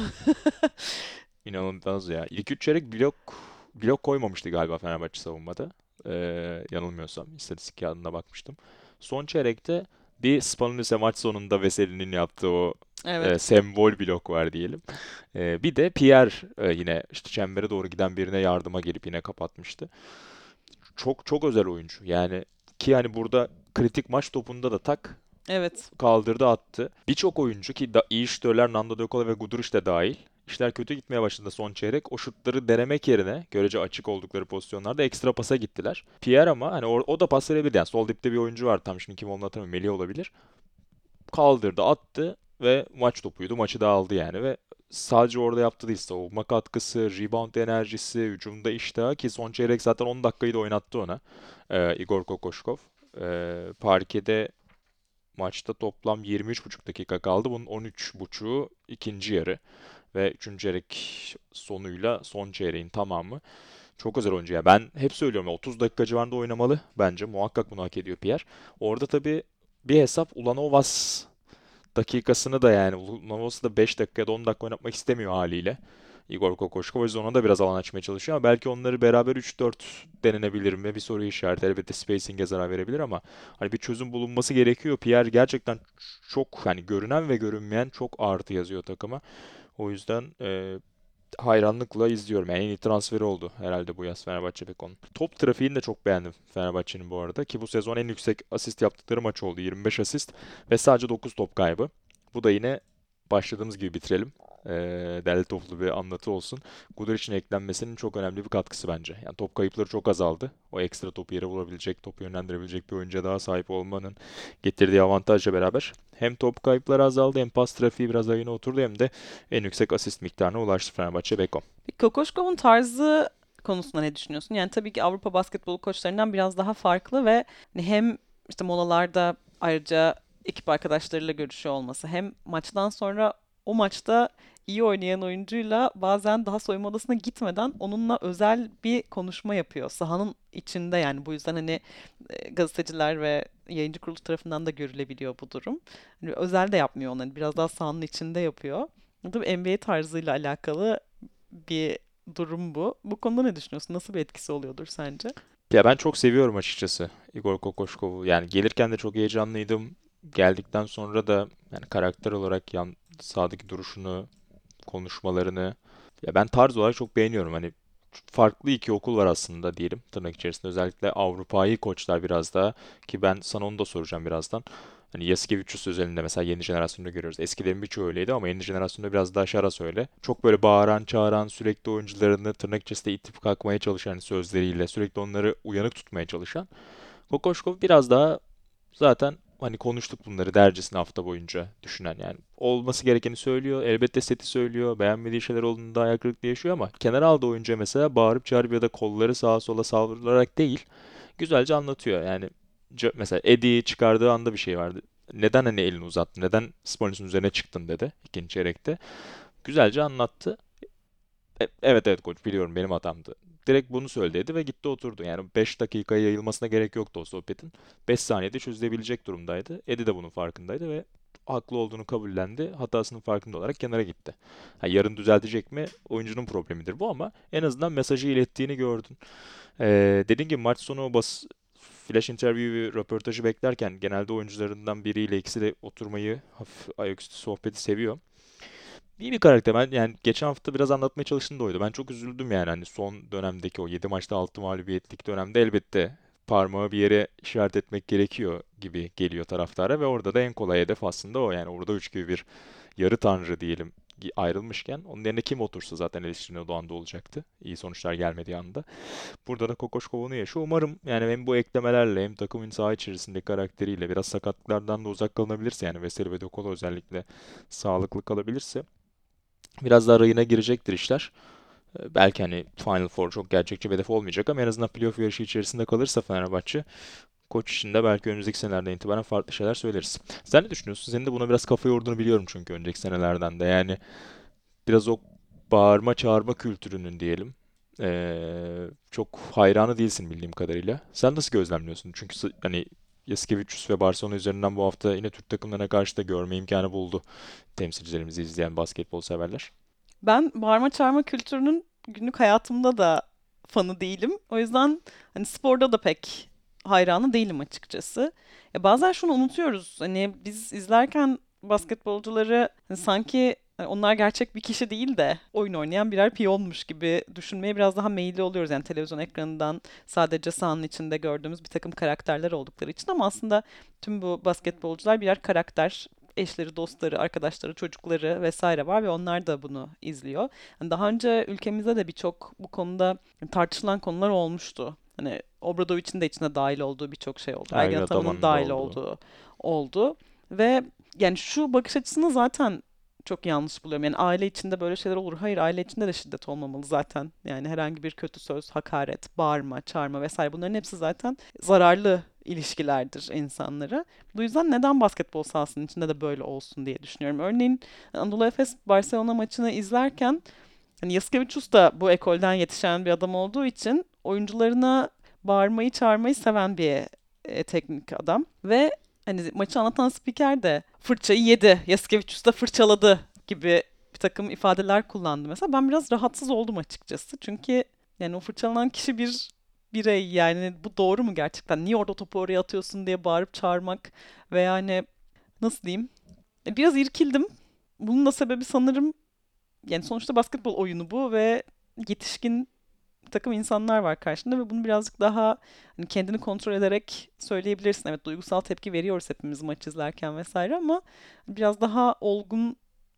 İnanılmaz ya. İlk üç çeyrek blok, blok koymamıştı galiba Fenerbahçe savunmada. Ee, yanılmıyorsam. İstatistik kağıdına bakmıştım. Son çeyrekte bir Spanulis'e maç sonunda Veseli'nin yaptığı o evet. e, sembol blok var diyelim. E, bir de Pierre e, yine işte çembere doğru giden birine yardıma gelip yine kapatmıştı. Çok çok özel oyuncu. Yani ki yani burada kritik maç topunda da tak evet. kaldırdı attı. Birçok oyuncu ki da, iyi şütörler Nando De Colo ve Gudurić de dahil. İşler kötü gitmeye başladı son çeyrek. O şutları denemek yerine görece açık oldukları pozisyonlarda ekstra pasa gittiler. Pierre ama hani o, o da pas verebildi. Yani sol dipte bir oyuncu var. Tam şimdi kim olduğunu hatırlamıyorum. Melih olabilir. Kaldırdı, attı ve maç topuydu. Maçı da aldı yani ve sadece orada yaptığı değil. Savunma katkısı, rebound enerjisi, hücumda iştahı ki son çeyrek zaten on dakikayı da oynattı ona. Ee, Igor Kokoşkov. Ee, parkede maçta toplam yirmi üç buçuk dakika kaldı. Bunun on üç buçuğu ikinci yarı. Ve üçüncü çeyrek sonuyla son çeyreğin tamamı çok özel oyuncu. Yani ben hep söylüyorum otuz dakika civarında oynamalı bence. Muhakkak bunu hak ediyor Pierre. Orada tabii bir hesap Ulanovas dakikasını da yani Ulanovas'ı da beş dakikada on dakika oynatmak istemiyor haliyle. Igor Kokoşkov o yüzden ona da biraz alan açmaya çalışıyor ama belki onları beraber üç dört denenebilir mi? Bir soru işareti. Elbette spacing'e zarar verebilir ama hani bir çözüm bulunması gerekiyor. Pierre gerçekten çok hani görünen ve görünmeyen çok artı yazıyor takıma. O yüzden e, hayranlıkla izliyorum. Yani en iyi transferi oldu herhalde bu yaz Fenerbahçe Beko'nun. Top trafiğini de çok beğendim Fenerbahçe'nin bu arada. Ki bu sezon en yüksek asist yaptıkları maç oldu. yirmi beş asist ve sadece dokuz top kaybı. Bu da yine başladığımız gibi bitirelim. E, derli toplu bir anlatı olsun. Guduric'in eklenmesinin çok önemli bir katkısı bence. Yani top kayıpları çok azaldı. O ekstra topu yere vurabilecek, topu yönlendirebilecek bir oyuncuya daha sahip olmanın getirdiği avantajla beraber hem top kayıpları azaldı hem pas trafiği biraz ayına oturdu hem de en yüksek asist miktarına ulaştı Fenerbahçe Beko. Kokoşkov'un tarzı konusunda ne düşünüyorsun? Yani tabii ki Avrupa basketbolu koçlarından biraz daha farklı ve hem işte molalarda ayrıca ekip arkadaşlarıyla görüşüyor olması hem maçtan sonra o maçta iyi oynayan oyuncuyla bazen daha soyunma odasına gitmeden onunla özel bir konuşma yapıyor. Sahanın içinde yani bu yüzden hani gazeteciler ve yayıncı kurulu tarafından da görülebiliyor bu durum. Hani özel de yapmıyor onları. Biraz daha sahanın içinde yapıyor. Tabii N B A tarzıyla alakalı bir durum bu. Bu konuda ne düşünüyorsun? Nasıl bir etkisi oluyordur sence? Ya ben çok seviyorum açıkçası Igor Kokoşkov'u. Yani gelirken de çok heyecanlıydım. Geldikten sonra da yani karakter olarak yan sahadaki duruşunu, konuşmalarını ya ben tarz olarak çok beğeniyorum. Hani farklı iki okul var aslında diyelim tırnak içerisinde. Özellikle Avrupa'yı koçlar biraz daha ki ben sana onu da soracağım birazdan. Hani Jasikevičius özelinde mesela yeni jenerasyonda görüyoruz. Eskilerin birçoğu öyleydi ama yeni jenerasyonda biraz daha şaras öyle. Çok böyle bağıran, çağıran, sürekli oyuncularını tırnak içerisinde itip kalkmaya çalışan sözleriyle, sürekli onları uyanık tutmaya çalışan. Kokoşkov biraz daha zaten hani konuştuk bunları dercesine hafta boyunca düşünen yani. Olması gerekeni söylüyor. Elbette seti söylüyor. Beğenmediği şeyler olduğunda ayak kırıklığı yaşıyor ama kenara aldığı oyuncuya mesela bağırıp çağırıp ya da kolları sağa sola savrularak değil. Güzelce anlatıyor. Yani mesela Eddie çıkardığı anda bir şey vardı. Neden hani elini uzattın? Neden Spanulis'in üzerine çıktın dedi ikinci çeyrekte. Güzelce anlattı. E- evet evet koç biliyorum benim hatamdı. Direkt bunu söyledi ve gitti oturdu. Yani beş dakikaya yayılmasına gerek yoktu o sohbetin. beş saniyede çözülebilecek durumdaydı. Eddie de bunun farkındaydı ve haklı olduğunu kabullendi. Hatasının farkında olarak kenara gitti. Ha, yarın düzeltecek mi? Oyuncunun problemidir bu ama en azından mesajı ilettiğini gördün. Ee, dediğim gibi maç sonu bas flash interview röportajı beklerken genelde oyuncularından biriyle ikisi de oturmayı, hafif ayaküstü sohbeti seviyor. İyi bir karakter. Ben yani geçen hafta biraz anlatmaya çalıştığım da oydu. Ben çok üzüldüm yani hani son dönemdeki o yedi maçta altı mağlubiyetlik dönemde elbette parmağı bir yere işaret etmek gerekiyor gibi geliyor taraftara ve orada da en kolay hedef aslında o. Yani orada üç gibi bir yarı tanrı diyelim ayrılmışken onun yerine kim otursa zaten eleştirinin o anda olacaktı. İyi sonuçlar gelmediği anda. Burada da Kokoşkov'un yaşı. Umarım yani hem bu eklemelerle hem takımın saha içerisindeki karakteriyle biraz sakatlıklardan da uzak kalınabilirse yani Veselý ve De Colo özellikle sağlıklı kalabilirse biraz daha rayına girecektir işler. Belki hani Final Four çok gerçekçi bir hedef olmayacak ama en azından playoff yarışı içerisinde kalırsa Fenerbahçe koç için de belki önümüzdeki senelerden itibaren farklı şeyler söyleriz. Sen ne düşünüyorsun? Senin de buna biraz kafa yorduğunu biliyorum çünkü önceki senelerden de. Yani biraz o bağırma çağırma kültürünün diyelim. Ee, çok hayranı değilsin bildiğim kadarıyla. Sen nasıl gözlemliyorsun? Çünkü hani Yasikevicius ve Barcelona üzerinden bu hafta yine Türk takımlarına karşı da görme imkanı buldu temsilcilerimizi izleyen basketbol severler. Ben bağırma çağırma kültürünün günlük hayatımda da fanı değilim. O yüzden hani sporda da pek hayranı değilim açıkçası. Ya bazen şunu unutuyoruz. Hani biz izlerken basketbolcuları hani sanki yani onlar gerçek bir kişi değil de oyun oynayan birer piyonmuş gibi düşünmeye biraz daha meyilli oluyoruz. Yani televizyon ekranından sadece sahanın içinde gördüğümüz bir takım karakterler oldukları için ama aslında tüm bu basketbolcular birer karakter. Eşleri, dostları, arkadaşları, çocukları vesaire var ve onlar da bunu izliyor. Yani daha önce ülkemizde de birçok bu konuda tartışılan konular olmuştu. Hani Obradoviç'in de içine dahil olduğu birçok şey oldu. Ergen Ataman'ın dahil oldu. olduğu oldu. Ve yani şu bakış açısını zaten çok yanlış buluyorum. Yani aile içinde böyle şeyler olur. Hayır, aile içinde de şiddet olmamalı zaten. Yani herhangi bir kötü söz, hakaret, bağırma, çağırma vesaire bunların hepsi zaten zararlı ilişkilerdir insanlara. Bu yüzden neden basketbol sahasının içinde de böyle olsun diye düşünüyorum. Örneğin Anadolu Efes Barcelona maçını izlerken hani Yasikevicius da bu ekolden yetişen bir adam olduğu için oyuncularına bağırmayı, çağırmayı seven bir e, teknik adam ve hani maçı anlatan spiker de fırçayı yedi, Yasikevicius da fırçaladı gibi bir takım ifadeler kullandı. Mesela ben biraz rahatsız oldum açıkçası. Çünkü yani o fırçalanan kişi bir birey yani bu doğru mu gerçekten? Niye orada topu oraya atıyorsun diye bağırıp çağırmak ve yani nasıl diyeyim? Biraz irkildim. Bunun da sebebi sanırım yani sonuçta basketbol oyunu bu ve yetişkin bir takım insanlar var karşında ve bunu birazcık daha hani kendini kontrol ederek söyleyebilirsin. Evet, duygusal tepki veriyoruz hepimiz maç izlerken vesaire ama biraz daha olgun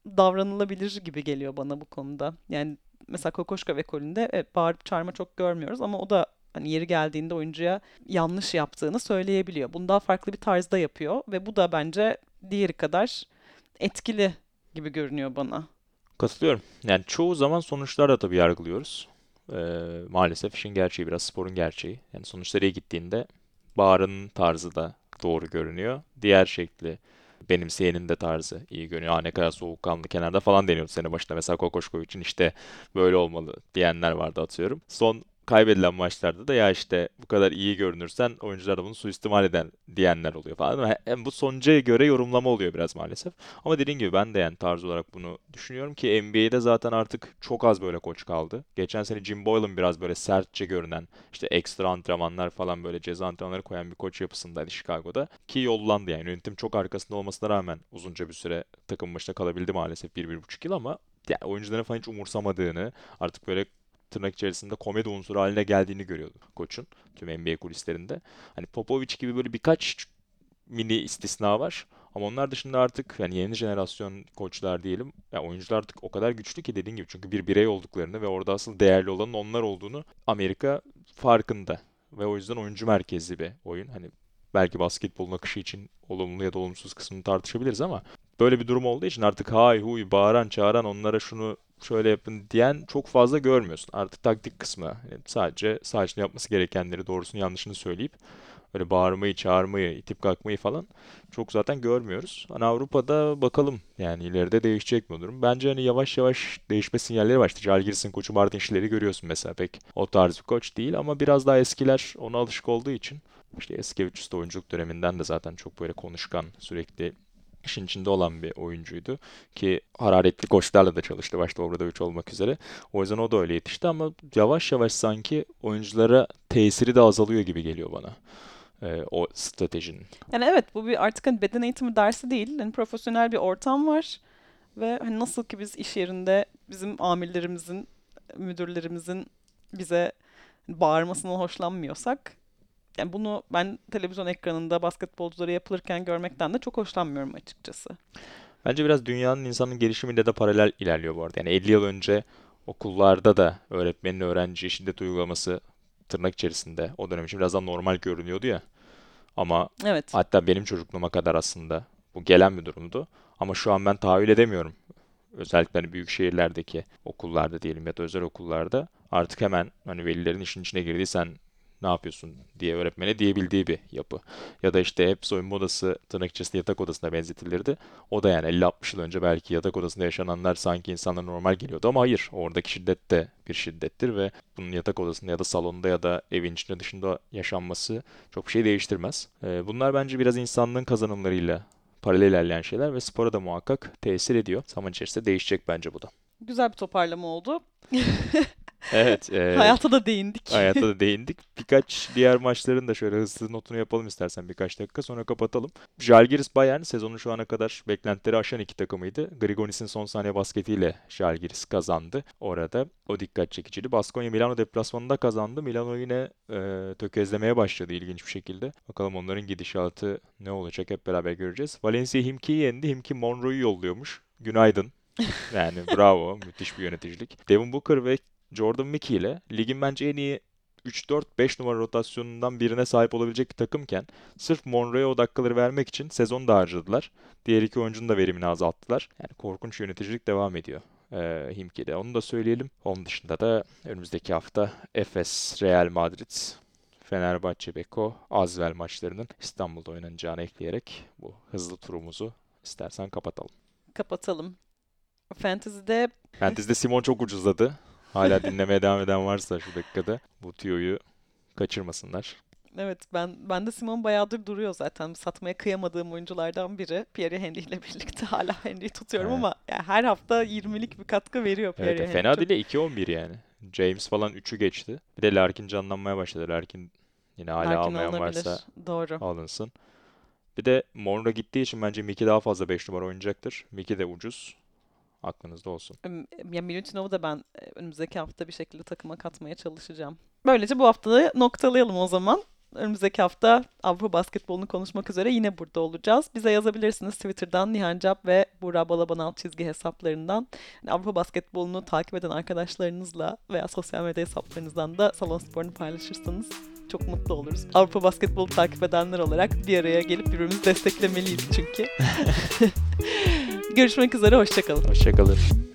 davranılabilir gibi geliyor bana bu konuda. Yani mesela Kokoškov ekolünde evet, bağırıp çağırma çok görmüyoruz ama o da hani yeri geldiğinde oyuncuya yanlış yaptığını söyleyebiliyor. Bunu daha farklı bir tarzda yapıyor ve bu da bence diğeri kadar etkili gibi görünüyor bana. Katılıyorum. Yani çoğu zaman sonuçlarla tabii yargılıyoruz. Ee, maalesef işin gerçeği biraz sporun gerçeği. Yani sonuçlar iyi gittiğinde bağırın tarzı da doğru görünüyor. Diğer şekli benimseyenin de tarzı iyi görünüyor. Aa, ne kadar soğukkanlı kenarda falan deniyordu sene başında. Mesela Kokoškov için işte böyle olmalı diyenler vardı atıyorum. Son kaybedilen maçlarda da ya işte bu kadar iyi görünürsen oyuncular da bunu suistimal eden diyenler oluyor falan. Yani bu sonuca göre yorumlama oluyor biraz maalesef. Ama dediğim gibi ben de yani tarz olarak bunu düşünüyorum ki N B A'de zaten artık çok az böyle koç kaldı. Geçen sene Jim Boylan biraz böyle sertçe görünen işte ekstra antrenmanlar falan böyle ceza antrenmanları koyan bir koç yapısındaydı Chicago'da. Ki yollandı yani yönetim çok arkasında olmasına rağmen uzunca bir süre takım başında kalabildi maalesef bir bir buçuk yıl ama yani oyuncuların falan hiç umursamadığını artık böyle tırnak içerisinde komedi unsuru haline geldiğini görüyordum koçun tüm N B A kulislerinde. Hani Popovich gibi böyle birkaç mini istisna var. Ama onlar dışında artık yani yeni jenerasyon koçlar diyelim. Yani oyuncular artık o kadar güçlü ki dediğin gibi çünkü bir birey olduklarını ve orada asıl değerli olanın onlar olduğunu Amerika farkında. Ve o yüzden oyuncu merkezli bir oyun. Hani belki basketbolun akışı için olumlu ya da olumsuz kısmını tartışabiliriz ama böyle bir durum olduğu için artık hay huy bağıran çağıran onlara şunu şöyle yapın diyen çok fazla görmüyorsun. Artık taktik kısmı yani sadece saha içinde yapması gerekenleri doğrusunu yanlışını söyleyip öyle bağırmayı, çağırmayı, itip kalkmayı falan çok zaten görmüyoruz. Hani Avrupa'da bakalım yani ileride değişecek mi durum? Bence hani yavaş yavaş değişme sinyalleri başladı. Jalgiris'in koçu Martin Schiller'i görüyorsun mesela pek o tarz bir koç değil ama biraz daha eskiler ona alışık olduğu için işte Yasikevicius'ta oyunculuk döneminden de zaten çok böyle konuşkan sürekli işin içinde olan bir oyuncuydu ki hararetli koçlarla da çalıştı başta Obradović olmak üzere. O yüzden o da öyle yetişti ama yavaş yavaş sanki oyunculara tesiri de azalıyor gibi geliyor bana. e, o stratejinin. Yani evet, bu bir artık hani beden eğitimi dersi değil. Yani profesyonel bir ortam var ve hani nasıl ki biz iş yerinde bizim amirlerimizin, müdürlerimizin bize bağırmasından hoşlanmıyorsak, yani bunu ben televizyon ekranında basketbolculara yapılırken görmekten de çok hoşlanmıyorum açıkçası. Bence biraz dünyanın, insanın gelişimiyle de paralel ilerliyor bu arada. Yani elli yıl önce okullarda da öğretmenin öğrenciye şiddet uygulaması tırnak içerisinde o dönem için biraz daha normal görünüyordu ya. Ama evet, hatta benim çocukluğuma kadar aslında bu gelen bir durumdu. Ama şu an ben tahayyül edemiyorum. Özellikle hani büyük şehirlerdeki okullarda diyelim ya da özel okullarda artık hemen hani velilerin işin içine girdiği, sen ne yapıyorsun diye öğretmene diyebildiği bir yapı. Ya da işte hep soyunma odası tırnak içerisinde yatak odasına benzetilirdi. O da yani elli altmış yıl önce belki yatak odasında yaşananlar sanki insanlara normal geliyordu ama hayır, oradaki şiddet de bir şiddettir ve bunun yatak odasında ya da salonda ya da evin içinde dışında yaşanması çok bir şey değiştirmez. Bunlar bence biraz insanlığın kazanımlarıyla paralel ilerleyen şeyler ve spora da muhakkak tesir ediyor. Zaman içerisinde değişecek bence bu da. Güzel bir toparlama oldu. Evet. E, hayata da değindik. Hayata da değindik. Birkaç diğer maçların da şöyle hızlı notunu yapalım istersen, birkaç dakika sonra kapatalım. Jalgiris Bayern sezonun şu ana kadar beklentileri aşan iki takımıydı. Grigonis'in son saniye basketiyle Jalgiris kazandı. Orada o dikkat çekiciydi. Baskonya Milano deplasmanında kazandı. Milano yine e, tökezlemeye başladı ilginç bir şekilde. Bakalım onların gidişatı ne olacak, hep beraber göreceğiz. Valencia Himki'yi yendi. Himki Monroe'yu yolluyormuş. Günaydın. Yani bravo. Müthiş bir yöneticilik. Devin Booker ve Jordan Mickey ile ligin bence en iyi üç dört beş numara rotasyonundan birine sahip olabilecek bir takımken sırf Monroe'ya o dakikaları vermek için sezon da harcadılar. Diğer iki oyuncunun da verimini azalttılar. Yani korkunç yöneticilik devam ediyor ee, Himki'de. Onu da söyleyelim. Onun dışında da önümüzdeki hafta Efes, Real Madrid, Fenerbahçe, Beko, Azvel maçlarının İstanbul'da oynanacağını ekleyerek bu hızlı turumuzu istersen kapatalım. Kapatalım. Fantasy'de... Fantasy'de Simon çok ucuzladı. Hala dinlemeye devam eden varsa şu dakikada bu tüyoyu kaçırmasınlar. Evet, ben ben de Simon bayağıdır duruyor zaten. Satmaya kıyamadığım oyunculardan biri. Pierre Henry ile birlikte hala Henry'yi tutuyorum, evet. Ama yani her hafta yirmilik bir katkı veriyor Pierre, evet, Henry. Fena değil, iki on bir yani. James falan üçü geçti. Bir de Larkin canlanmaya başladı. Larkin yine hala Larkin almayan olabilir. Varsa doğru, alınsın. Bir de Monroe gittiği için bence Mickey daha fazla beş numara oynayacaktır. Mickey de ucuz. Aklınızda olsun. Ya Milutinov'u da ben önümüzdeki hafta bir şekilde takıma katmaya çalışacağım. Böylece bu haftayı noktalayalım o zaman. Önümüzdeki hafta Avrupa basketbolunu konuşmak üzere yine burada olacağız. Bize yazabilirsiniz Twitter'dan Nihan Cab ve Burak Balaban alt çizgi hesaplarından. Yani Avrupa basketbolunu takip eden arkadaşlarınızla veya sosyal medya hesaplarınızdan da salon sporunu paylaşırsanız çok mutlu oluruz. Avrupa basketbolu takip edenler olarak bir araya gelip birbirimizi desteklemeliyiz çünkü. Görüşmek üzere, hoşça kalın. Hoşça kalın.